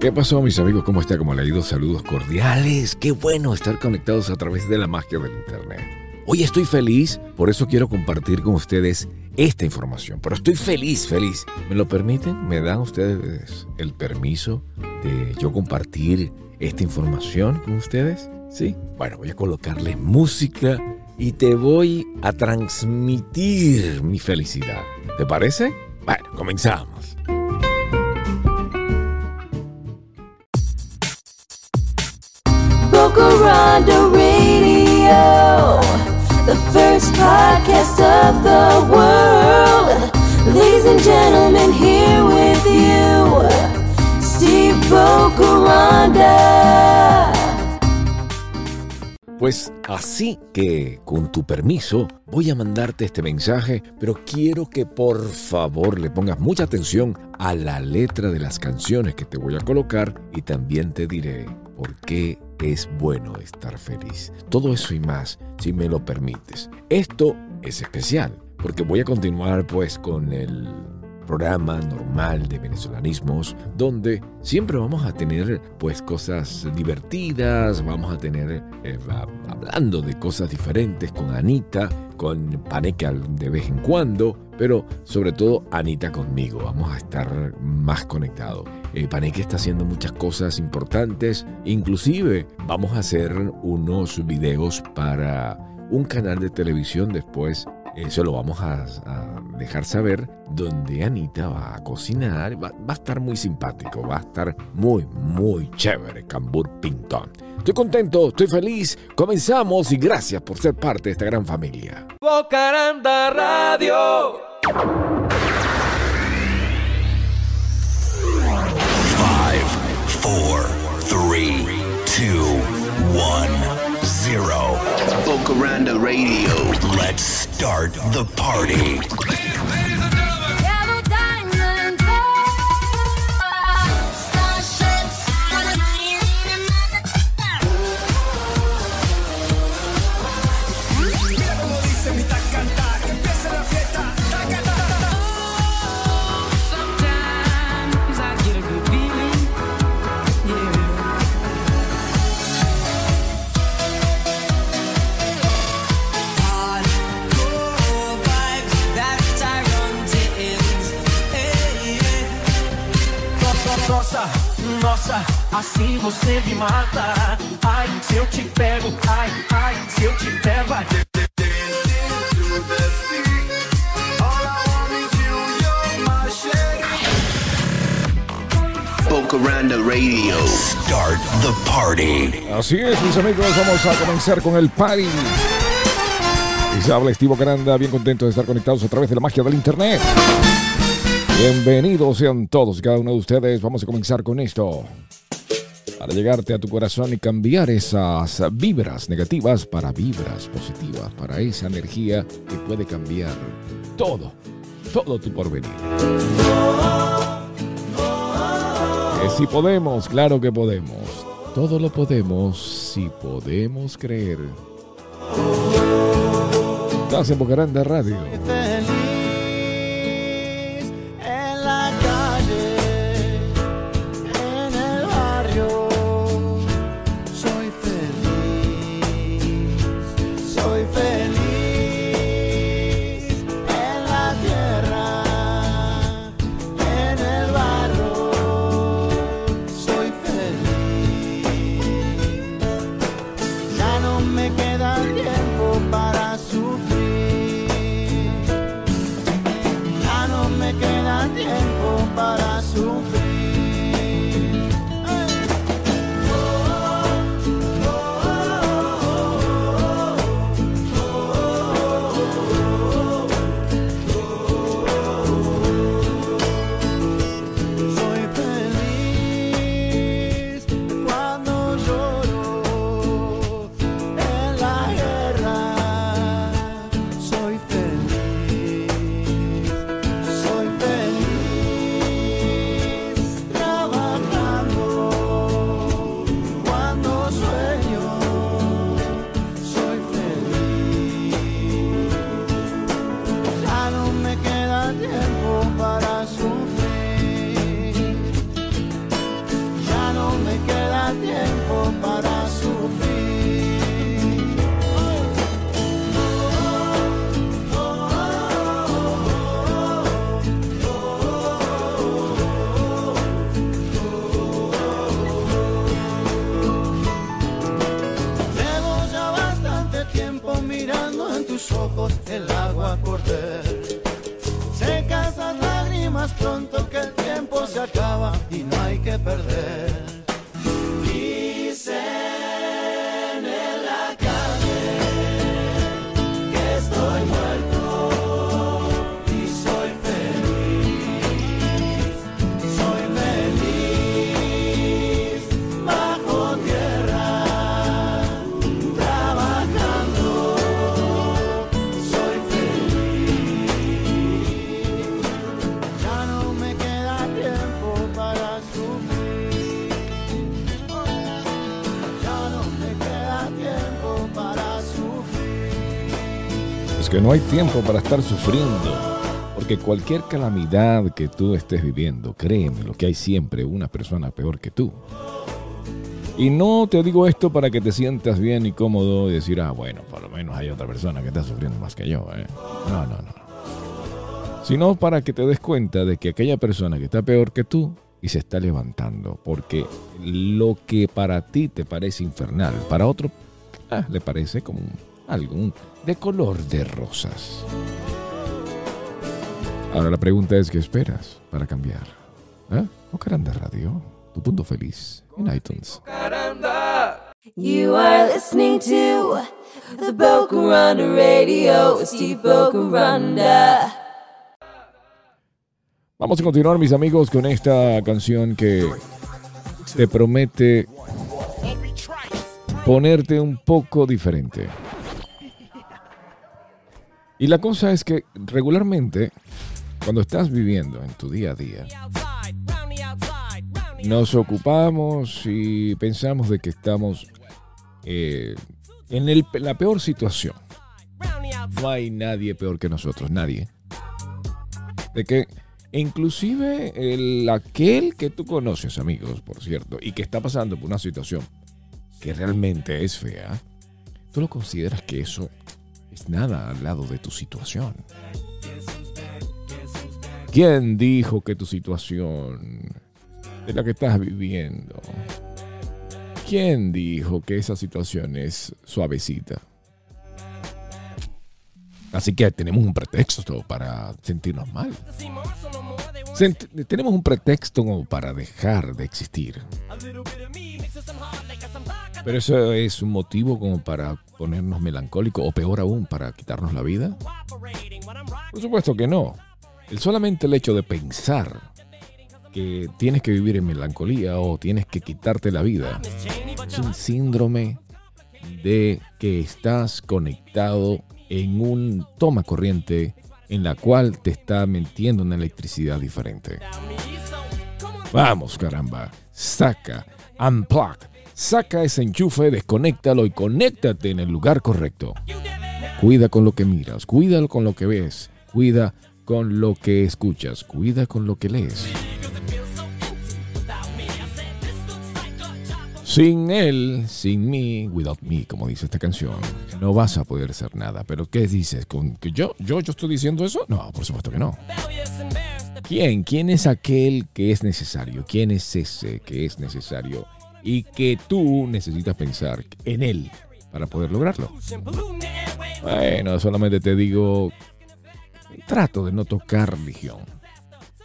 ¿Qué pasó, mis amigos? ¿Cómo está? ¿Cómo le ha ido? Saludos cordiales. Qué bueno estar conectados a través de la magia del internet. Hoy estoy feliz, por eso quiero compartir con ustedes esta información. Pero estoy feliz, feliz. ¿Me lo permiten? ¿Me dan ustedes el permiso de yo compartir esta información con ustedes? ¿Sí? Bueno, voy a colocarles música y te voy a transmitir mi felicidad. ¿Te parece? Bueno, comenzamos. Bocaranda Radio, the first podcast of the world. Ladies and gentlemen, here with you, Steve Bocaranda. Pues así que, con tu permiso, voy a mandarte este mensaje, pero quiero que por favor le pongas mucha atención a la letra de las canciones que te voy a colocar y también te diré por qué es bueno estar feliz. Todo eso y más, si me lo permites. Esto es especial, porque voy a continuar pues con el programa normal de venezolanismos, donde siempre vamos a tener pues cosas divertidas, vamos a tener hablando de cosas diferentes con Anita, con Paneca de vez en cuando, pero sobre todo Anita conmigo, vamos a estar más conectados. Paneca está haciendo muchas cosas importantes, inclusive vamos a hacer unos videos para un canal de televisión después. Eso lo vamos a dejar saber, donde Anita va a cocinar, va a estar muy simpático, va a estar muy, muy chévere, Cambur Pintón. Estoy contento, estoy feliz, comenzamos y gracias por ser parte de esta gran familia. Bocaranda Radio. Five, four, three, two, one. Zero. Bocaranda Radio. Let's start the party. Ladies and nossa, assim você me mata. Ai, se eu te pego, ai, ai, se eu te pego. Bocaranda Radio. Start the party. Así es, mis amigos, vamos a comenzar con el party. Y se habla Steve Bocaranda, bien contento de estar conectados a través de la magia del internet. Bienvenidos sean todos y cada uno de ustedes. Vamos a comenzar con esto para llegarte a tu corazón y cambiar esas vibras negativas para vibras positivas, para esa energía que puede cambiar todo tu porvenir. Que si podemos, claro que podemos. Todo lo podemos si podemos creer. Estás en Bocaranda Radio. Me queda tiempo para sufrir. más pronto que el tiempo se acaba y no hay que perder. Dicen en la calle que estoy muerto. Que no hay tiempo para estar sufriendo, porque cualquier calamidad que tú estés viviendo, créeme, lo que hay siempre una persona peor que tú. Y no te digo esto para que te sientas bien y cómodo y decir, ah, bueno, por lo menos hay otra persona que está sufriendo más que yo, ¿eh? No, no, no. Sino para que te des cuenta de que aquella persona que está peor que tú y se está levantando, porque lo que para ti te parece infernal, para otro le parece como algún de color de rosas. Ahora la pregunta es, ¿qué esperas para cambiar? Bocaranda Radio, tu punto feliz en iTunes. Bocaranda. You are listening to the Bocaranda Radio with Steve Bocaranda. Vamos a continuar, mis amigos, con esta canción que te promete ponerte un poco diferente. Y la cosa es que regularmente, cuando estás viviendo en tu día a día, nos ocupamos y pensamos de que estamos en la peor situación. No hay nadie peor que nosotros, nadie. De que inclusive aquel que tú conoces, amigos, por cierto, y que está pasando por una situación que realmente es fea, tú lo consideras que eso es nada al lado de tu situación. ¿Quién dijo que tu situación de la que estás viviendo? ¿Quién dijo que esa situación es suavecita? Así que tenemos un pretexto para sentirnos mal. Tenemos un pretexto como para dejar de existir. Pero eso es un motivo como para ponernos melancólicos o peor aún, para quitarnos la vida. Por supuesto que no. Solamente el hecho de pensar que tienes que vivir en melancolía o tienes que quitarte la vida es un síndrome de que estás conectado en un toma corriente en la cual te está metiendo una electricidad diferente. Vamos, caramba. Saca, unplug. Saca ese enchufe, desconéctalo y conéctate en el lugar correcto. Cuida con lo que miras, cuida con lo que ves, cuida con lo que escuchas, cuida con lo que lees. Sin él, sin mí, without me, como dice esta canción, no vas a poder hacer nada. ¿Pero qué dices? ¿Con que yo estoy diciendo eso? No, por supuesto que no. ¿Quién es aquel que es necesario? ¿Quién es ese que es necesario? Y que tú necesitas pensar en él para poder lograrlo. Bueno, solamente te digo, trato de no tocar religión.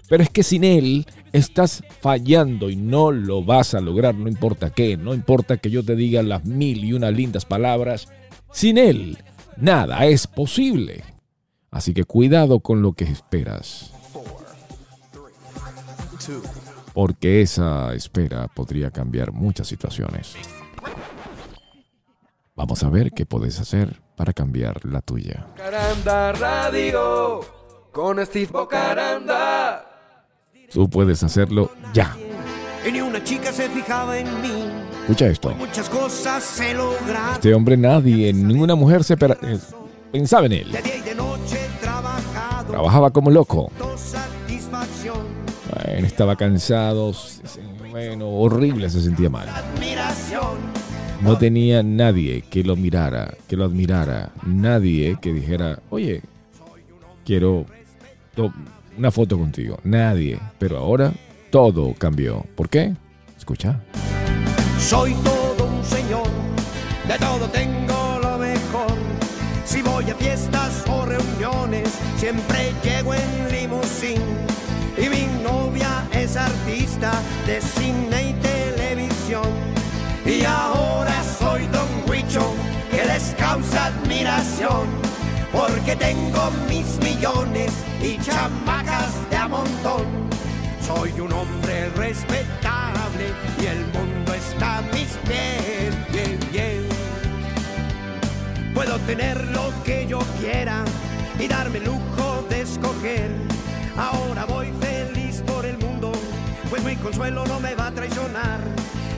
Pero es que sin él estás fallando y no lo vas a lograr, no importa qué, no importa que yo te diga las mil y unas lindas palabras. Sin él, nada es posible. Así que cuidado con lo que esperas. 4, 3, 2. Porque esa espera podría cambiar muchas situaciones. Vamos a ver qué puedes hacer para cambiar la tuya. Bocaranda Radio con Steve Bocaranda. Tú puedes hacerlo ya. Y ni una chica se fijaba en mí. Escucha esto. Muchas cosas se lograron. Este hombre, nadie, ninguna mujer pensaba en él. De día y de noche trabajado. Trabajaba como loco. Estaba cansado, bueno, horrible, se sentía mal. No tenía nadie que lo mirara, que lo admirara, nadie que dijera, oye, quiero una foto contigo, nadie. Pero ahora todo cambió. ¿Por qué? Escucha. Soy todo un señor, de todo tengo lo mejor. Si voy a fiestas o reuniones, siempre llego en limusín. Y mi periodista de cine y televisión. Y ahora soy Don Huicho, que les causa admiración, porque tengo mis millones y chamacas de a montón. Soy un hombre respetable y el mundo está a mis pies, bien, bien. Puedo tener lo que yo quiera y darme el lujo de escoger. Ahora voy feliz por el mundo, pues mi consuelo no me va a traicionar.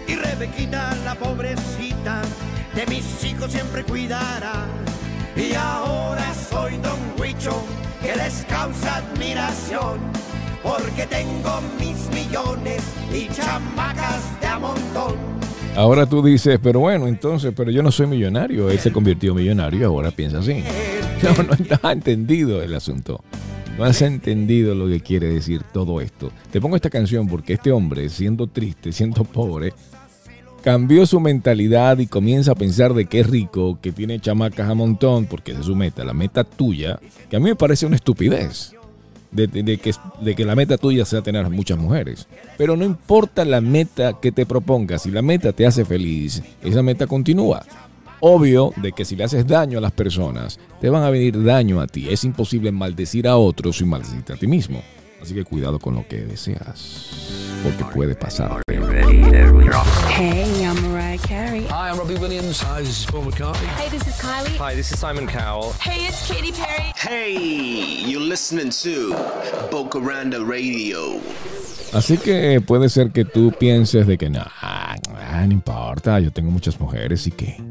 Y Rebequita, la pobrecita, de mis hijos siempre cuidará. Y ahora soy Don Huicho, que les causa admiración, porque tengo mis millones y chamacas de a montón. Ahora tú dices, pero bueno, entonces, pero yo no soy millonario. Él se convirtió en millonario y ahora piensa así. No has entendido el asunto. No has entendido lo que quiere decir todo esto. Te pongo esta canción porque este hombre, siendo triste, siendo pobre, cambió su mentalidad y comienza a pensar de que es rico, que tiene chamacas a montón, porque esa es su meta, la meta tuya, que a mí me parece una estupidez. De que la meta tuya sea tener muchas mujeres. Pero no importa la meta que te propongas, si la meta te hace feliz, esa meta continúa. Obvio de que si le haces daño a las personas, te van a venir daño a ti. Es imposible maldecir a otros sin maldecirte a ti mismo. Así que cuidado con lo que deseas, porque puede pasar. Hey, I'm Mariah Carey. Hi, I'm Robbie Williams. Hi, this is Bowman Coffey. Hey, this is Kylie. Hi, this is Simon Cowell. Hey, it's Katy Perry. Hey, you're listening to Bocaranda Radio. Así que puede ser que tú pienses de que no importa, yo tengo muchas mujeres y que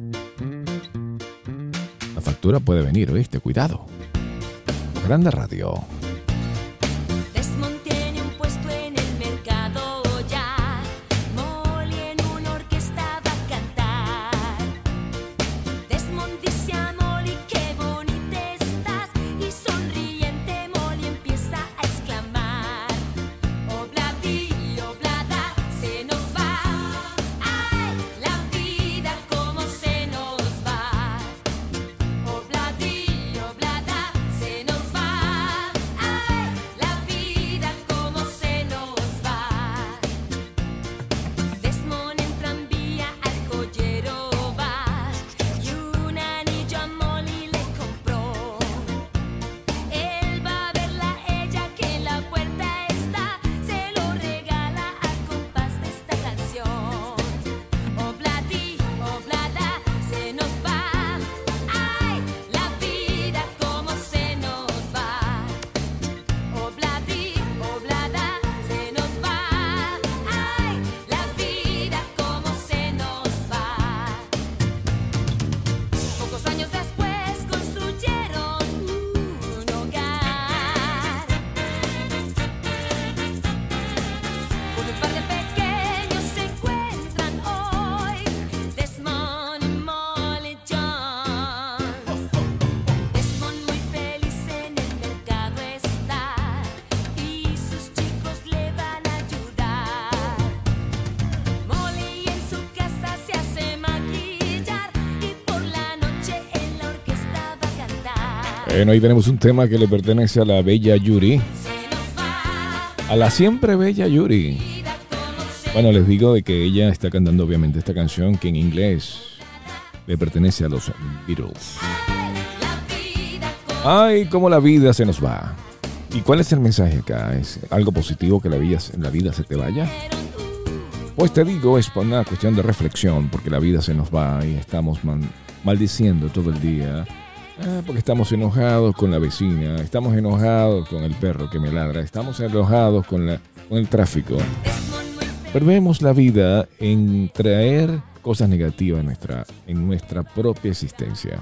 la factura puede venir, ¿oíste? Cuidado. Bocaranda Radio. Bueno, ahí tenemos un tema que le pertenece a la bella Yuri. A la siempre bella Yuri. Bueno, les digo de que ella está cantando obviamente esta canción que en inglés le pertenece a los Beatles. Ay, cómo la vida se nos va. ¿Y cuál es el mensaje acá? ¿Es algo positivo que la vida se te vaya? Pues te digo, es una cuestión de reflexión, porque la vida se nos va y estamos maldiciendo todo el día. Porque estamos enojados con la vecina, estamos enojados con el perro que me ladra, estamos enojados con el tráfico. Perdemos la vida en traer cosas negativas en nuestra propia existencia.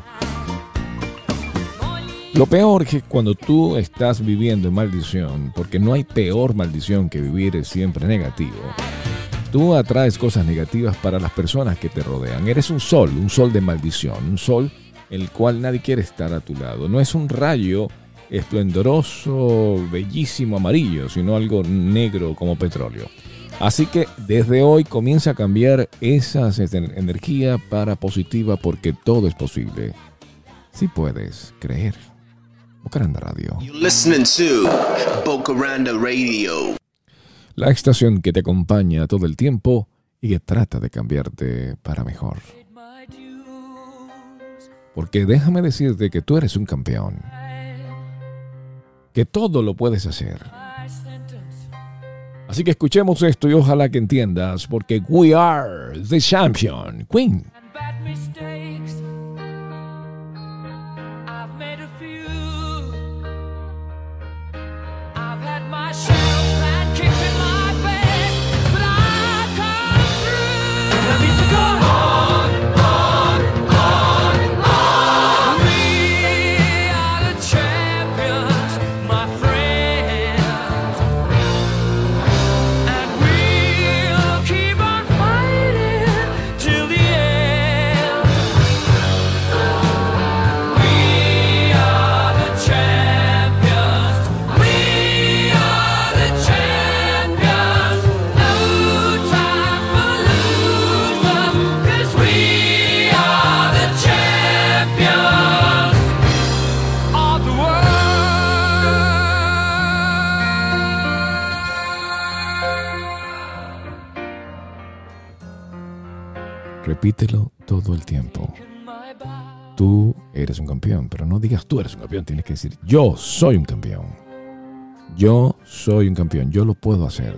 Lo peor es que cuando tú estás viviendo en maldición, porque no hay peor maldición que vivir siempre negativo, tú atraes cosas negativas para las personas que te rodean. Eres un sol de maldición, un sol el cual nadie quiere estar a tu lado. No es un rayo esplendoroso, bellísimo, amarillo, sino algo negro como petróleo. Así que desde hoy comienza a cambiar esa energía para positiva, porque todo es posible. Si puedes creer. Bocaranda Radio. You're listening to Bocaranda Radio. La estación que te acompaña todo el tiempo y que trata de cambiarte para mejor. Porque déjame decirte que tú eres un campeón, que todo lo puedes hacer. Así que escuchemos esto y ojalá que entiendas, porque we are the champion, Queen. Repítelo todo el tiempo. Tú eres un campeón, pero no digas tú eres un campeón, tienes que decir yo soy un campeón. Yo soy un campeón, yo lo puedo hacer.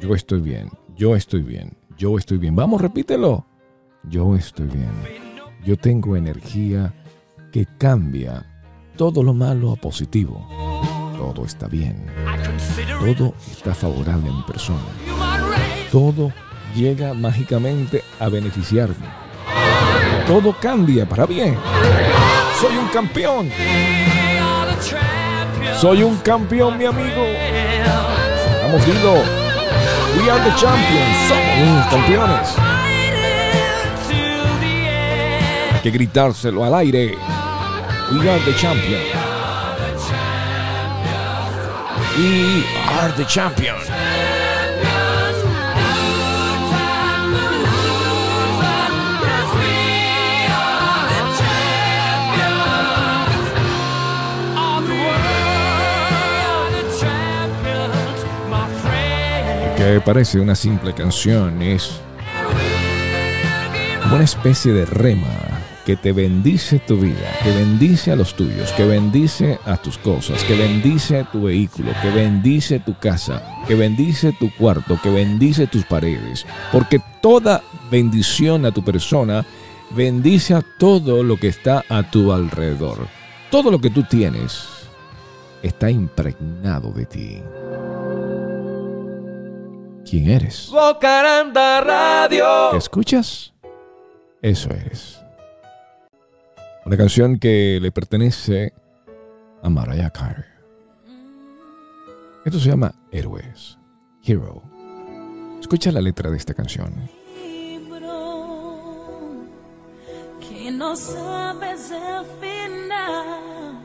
Yo estoy bien, yo estoy bien, yo estoy bien. Vamos, repítelo. Yo estoy bien. Yo tengo energía que cambia todo lo malo a positivo. Todo está bien. Todo está favorable a mi persona. Todo llega mágicamente a beneficiarme. Todo cambia para bien. Soy un campeón. Soy un campeón, mi amigo. Vamos, dilo. We are the champions. Somos campeones. Hay que gritárselo al aire. We are the champion. We are the champion. Que parece una simple canción, es una especie de rema que te bendice tu vida, que bendice a los tuyos, que bendice a tus cosas, que bendice tu vehículo, que bendice tu casa, que bendice tu cuarto, que bendice tus paredes, porque toda bendición a tu persona bendice a todo lo que está a tu alrededor. Todo lo que tú tienes está impregnado de ti. ¿Quién eres? Bocaranda Radio. ¿Te escuchas? Eso eres. Una canción que le pertenece a Mariah Carey. Esto se llama Héroes. Hero. Escucha la letra de esta canción. Libro que no sabes el final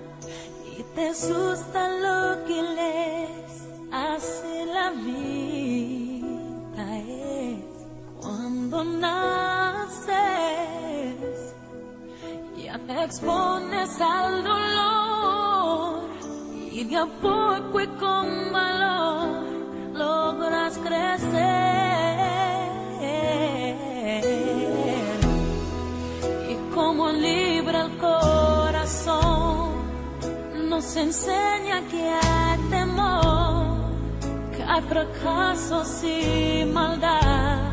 y te asusta lo que les hace la vida. Es cuando naces, ya te expones al dolor y de a poco y con valor logras crecer. Y como libra el corazón nos enseña que hay temor, hay fracasos y maldad,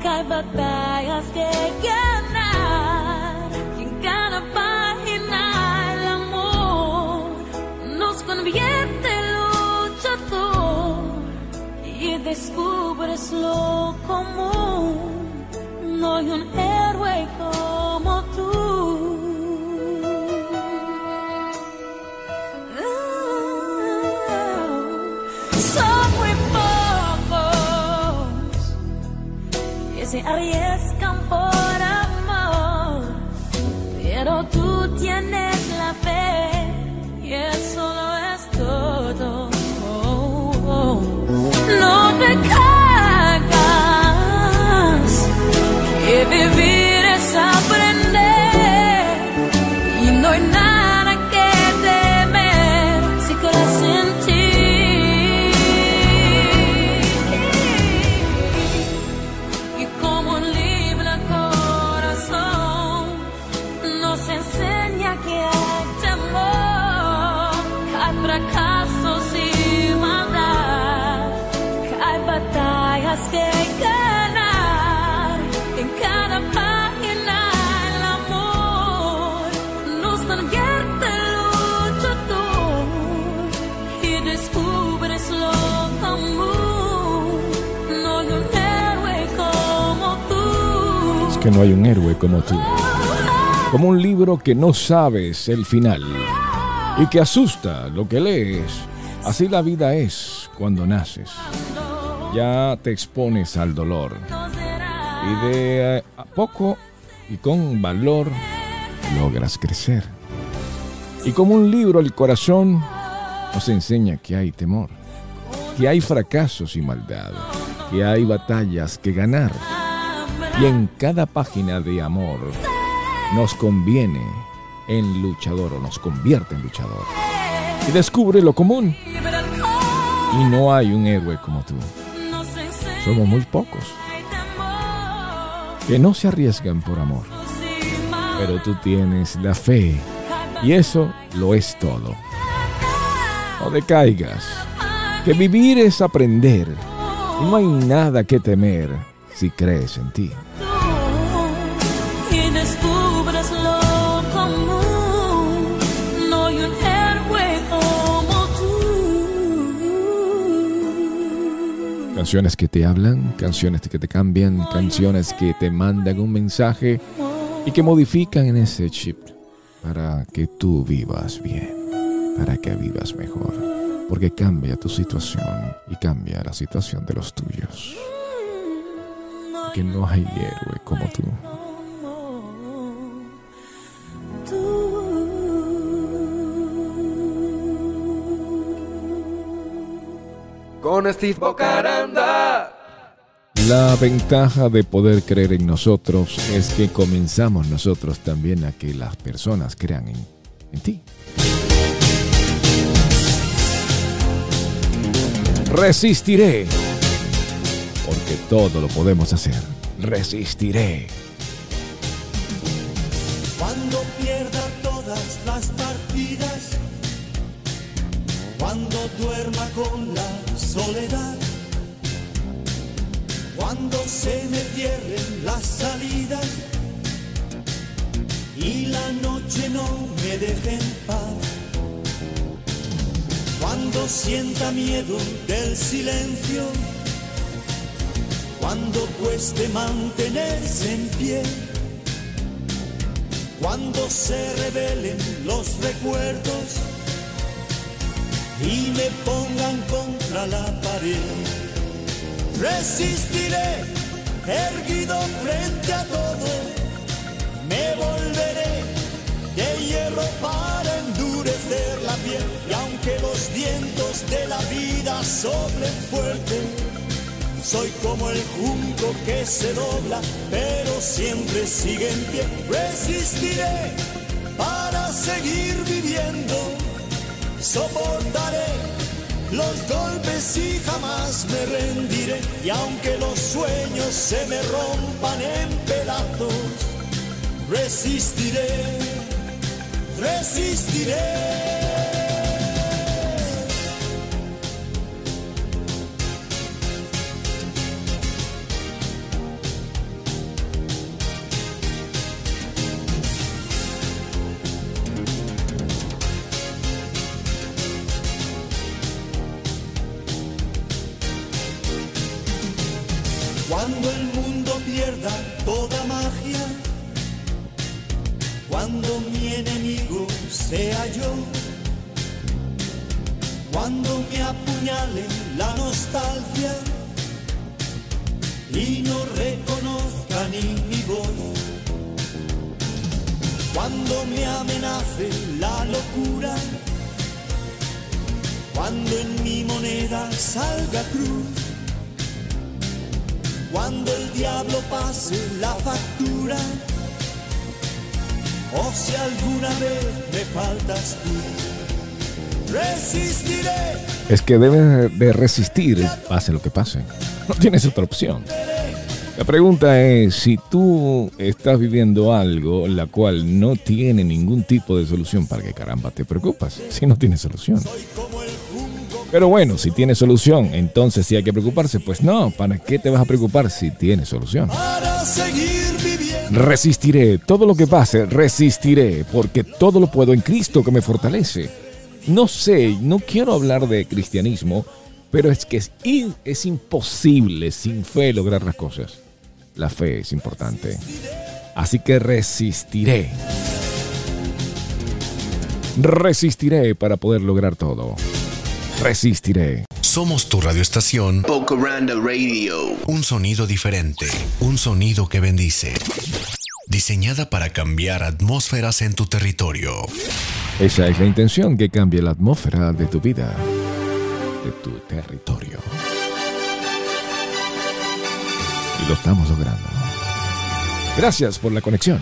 que hay batallas que ganar. Y en cada página el amor nos convierte en luchador y descubres lo común. No hay un héroe como tú. Se arriesgan por amor, pero tú tienes la fe y eso lo es todo. Oh, oh. No te cagas, que vivir es aprender y no hay nada. abrazos y maldad. Hay batallas que ganar en cada página. El amor nos convierte en luchador y descubres lo común. No hay un héroe como tú. Es que no hay un héroe como tú. Como un libro que no sabes el final y que asusta lo que lees. Así la vida es cuando naces. Ya te expones al dolor. Y de a poco y con valor logras crecer. Y como un libro, el corazón nos enseña que hay temor, que hay fracasos y maldad, que hay batallas que ganar. Y en cada página de amor nos conviene en luchador, o nos convierte en luchador. Y descubre lo común. Y no hay un héroe como tú. Somos muy pocos que no se arriesgan por amor. Pero tú tienes la fe, y eso lo es todo. No decaigas, que vivir es aprender. Y no hay nada que temer si crees en ti. Canciones que te hablan, canciones que te cambian, canciones que te mandan un mensaje y que modifican en ese chip para que tú vivas bien, para que vivas mejor, porque cambia tu situación y cambia la situación de los tuyos. Porque no hay héroe como tú. Con Steve Bocaranda. La ventaja de poder creer en nosotros es que comenzamos nosotros también a que las personas crean en ti. Resistiré, porque todo lo podemos hacer. Resistiré. Cuando pierda todas las partidas, cuando duerma con la soledad, cuando se me cierren las salidas y la noche no me deje en paz, cuando sienta miedo del silencio, cuando cueste mantenerse en pie, cuando se rebelen los recuerdos y me pongan contra la pared. Resistiré, erguido frente a todo. Me volveré de hierro para endurecer la piel. Y aunque los vientos de la vida soplen fuerte, soy como el junco que se dobla, pero siempre sigue en pie. Resistiré para seguir viviendo. Soportaré los golpes y jamás me rendiré. Y aunque los sueños se me rompan en pedazos, resistiré, resistiré. Cuando el mundo pierda toda magia, cuando mi enemigo sea yo, cuando me apuñale la nostalgia y no reconozca ni mi voz, cuando me amenace la locura, cuando en mi moneda salga cruz, cuando el diablo pase la factura, o si alguna vez me faltas tú, resistiré. Es que debes de resistir, pase lo que pase. No tienes otra opción. La pregunta es, si tú estás viviendo algo la cual no tiene ningún tipo de solución, ¿para qué caramba te preocupas si no tiene solución? Pero bueno, si tiene solución, entonces sí hay que preocuparse. Pues no, ¿para qué te vas a preocupar si tiene solución? Para seguir viviendo. Resistiré, todo lo que pase, resistiré, porque todo lo puedo en Cristo que me fortalece. No sé, no quiero hablar de cristianismo, pero es que es imposible sin fe lograr las cosas. La fe es importante. Así que resistiré. Resistiré para poder lograr todo. Resistiré. Somos tu radioestación Bocaranda Radio. Un sonido diferente. Un sonido que bendice. Diseñada para cambiar atmósferas en tu territorio. Esa es la intención, que cambie la atmósfera de tu vida, de tu territorio. Y lo estamos logrando. Gracias por la conexión.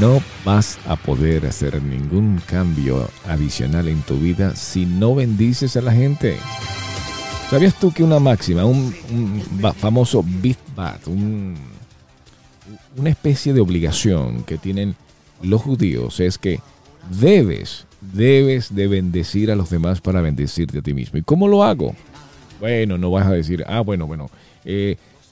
No vas a poder hacer ningún cambio adicional en tu vida si no bendices a la gente. ¿Sabías tú que una máxima, un famoso big bad, una especie de obligación que tienen los judíos es que debes de bendecir a los demás para bendecirte a ti mismo? ¿Y cómo lo hago? Bueno, no vas a decir,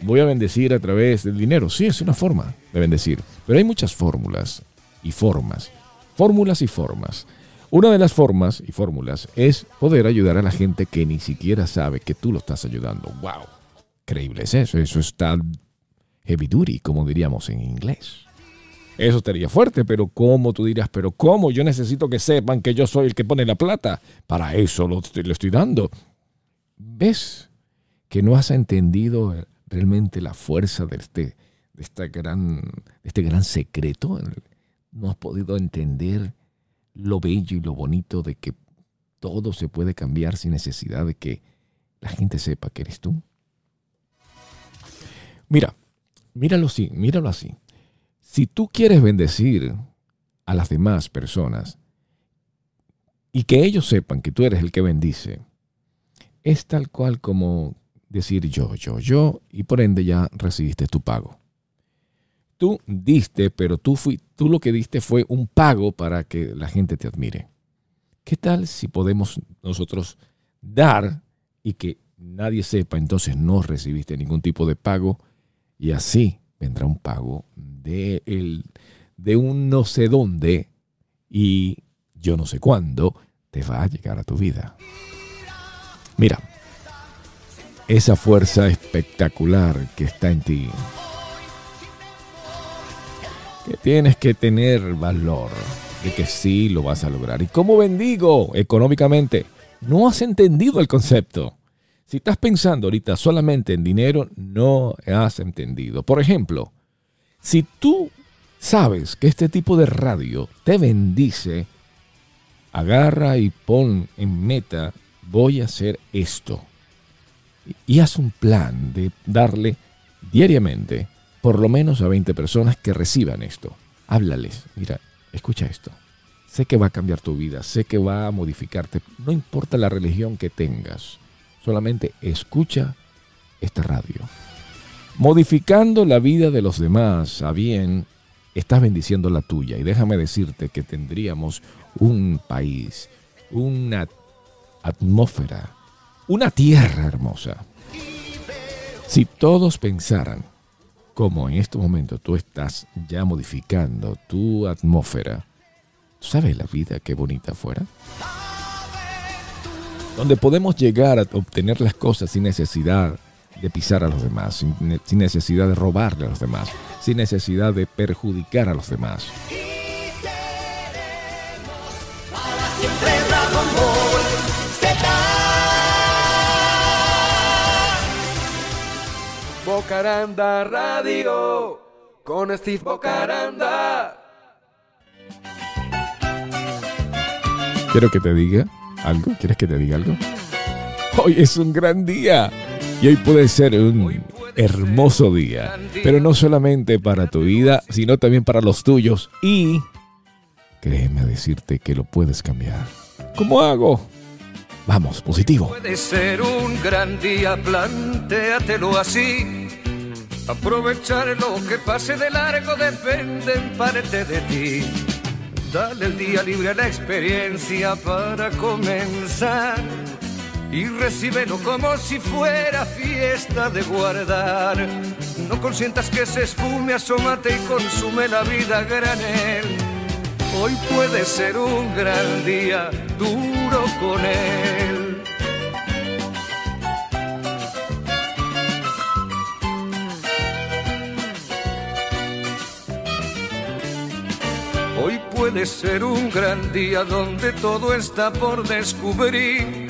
voy a bendecir a través del dinero. Sí, es una forma de bendecir. Pero hay muchas fórmulas y formas. Fórmulas y formas. Una de las formas y fórmulas es poder ayudar a la gente que ni siquiera sabe que tú lo estás ayudando. ¡Wow! Increíble es eso. Eso está heavy duty, como diríamos en inglés. Eso estaría fuerte, pero ¿cómo? Tú dirás, ¿pero cómo? Yo necesito que sepan que yo soy el que pone la plata. Para eso lo estoy dando. ¿Ves que no has entendido realmente la fuerza de este gran secreto? No has podido entender lo bello y lo bonito de que todo se puede cambiar sin necesidad de que la gente sepa que eres tú. Míralo así. Si tú quieres bendecir a las demás personas y que ellos sepan que tú eres el que bendice, es tal cual como decir yo, y por ende ya recibiste tu pago. Tú diste, pero tú lo que diste fue un pago para que la gente te admire. ¿Qué tal si podemos nosotros dar y que nadie sepa? Entonces no recibiste ningún tipo de pago y así vendrá un pago de un no sé dónde y yo no sé cuándo te va a llegar a tu vida. Mira, esa fuerza espectacular que está en ti, que tienes que tener valor de que sí lo vas a lograr. ¿Y cómo bendigo económicamente? No has entendido el concepto. Si estás pensando ahorita solamente en dinero, no has entendido. Por ejemplo, si tú sabes que este tipo de radio te bendice, agarra y pon en meta, voy a hacer esto. Y haz un plan de darle diariamente por lo menos a 20 personas que reciban esto. Háblales, mira, escucha esto. Sé que va a cambiar tu vida, sé que va a modificarte. No importa la religión que tengas, solamente escucha esta radio. Modificando la vida de los demás a bien, estás bendiciendo la tuya. Y déjame decirte que tendríamos un país, una atmósfera, una tierra hermosa. Si todos pensaran como en este momento tú estás ya modificando tu atmósfera, ¿sabes la vida qué bonita fuera? Donde podemos llegar a obtener las cosas sin necesidad de pisar a los demás, sin necesidad de robarle a los demás, sin necesidad de perjudicar a los demás. Bocaranda Radio, con Steve Bocaranda. Quiero que te diga algo. ¿Quieres que te diga algo? Hoy es un gran día. Y hoy puede ser un hermoso día. Pero no solamente para tu vida, sino también para los tuyos. Y créeme a decirte que lo puedes cambiar. ¿Cómo hago? Vamos, positivo. Puede ser un gran día, plantéatelo así. Aprovechar lo que pase de largo depende en parte de ti. Dale el día libre a la experiencia para comenzar y recíbelo como si fuera fiesta de guardar. No consientas que se esfume, asómate y consume la vida a granel. Hoy puede ser un gran día, duro con él. Hoy puede ser un gran día donde todo está por descubrir,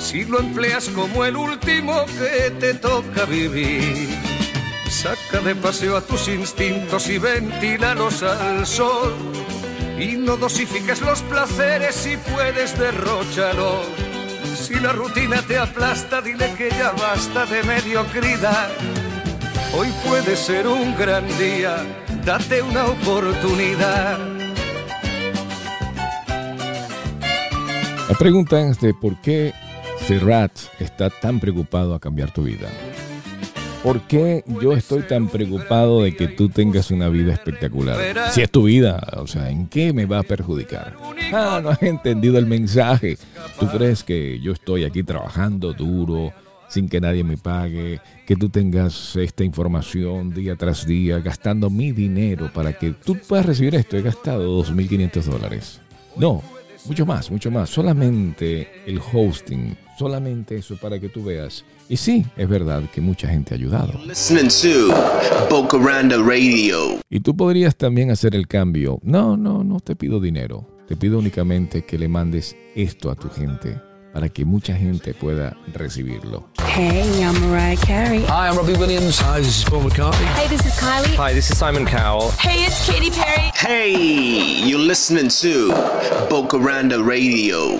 si lo empleas como el último que te toca vivir. Saca de paseo a tus instintos y ventílalos al sol, y no dosifiques los placeres si puedes derróchalos. Si la rutina te aplasta, dile que ya basta de mediocridad. Hoy puede ser un gran día, date una oportunidad. La pregunta es de por qué Serrat está tan preocupado a cambiar tu vida. ¿Por qué yo estoy tan preocupado de que tú tengas una vida espectacular? Si es tu vida, o sea, ¿en qué me va a perjudicar? Ah, no has entendido el mensaje. ¿Tú crees que yo estoy aquí trabajando duro, sin que nadie me pague, que tú tengas esta información día tras día, gastando mi dinero para que tú puedas recibir esto? He gastado $2,500. No, mucho más. Solamente el hosting, solamente eso para que tú veas. Y sí, es verdad que mucha gente ha ayudado. Bocaranda Radio. Y tú podrías también hacer el cambio. No te pido dinero. Te pido únicamente que le mandes esto a tu gente, para que mucha gente pueda recibirlo. Hey, I'm Mariah Carey. Hi, I'm Robbie Williams. Hi, this is Bowman Coffey. Hey, this is Kylie. Hi, this is Simon Cowell. Hey, it's Katy Perry. Hey, you're listening to Bocaranda Radio.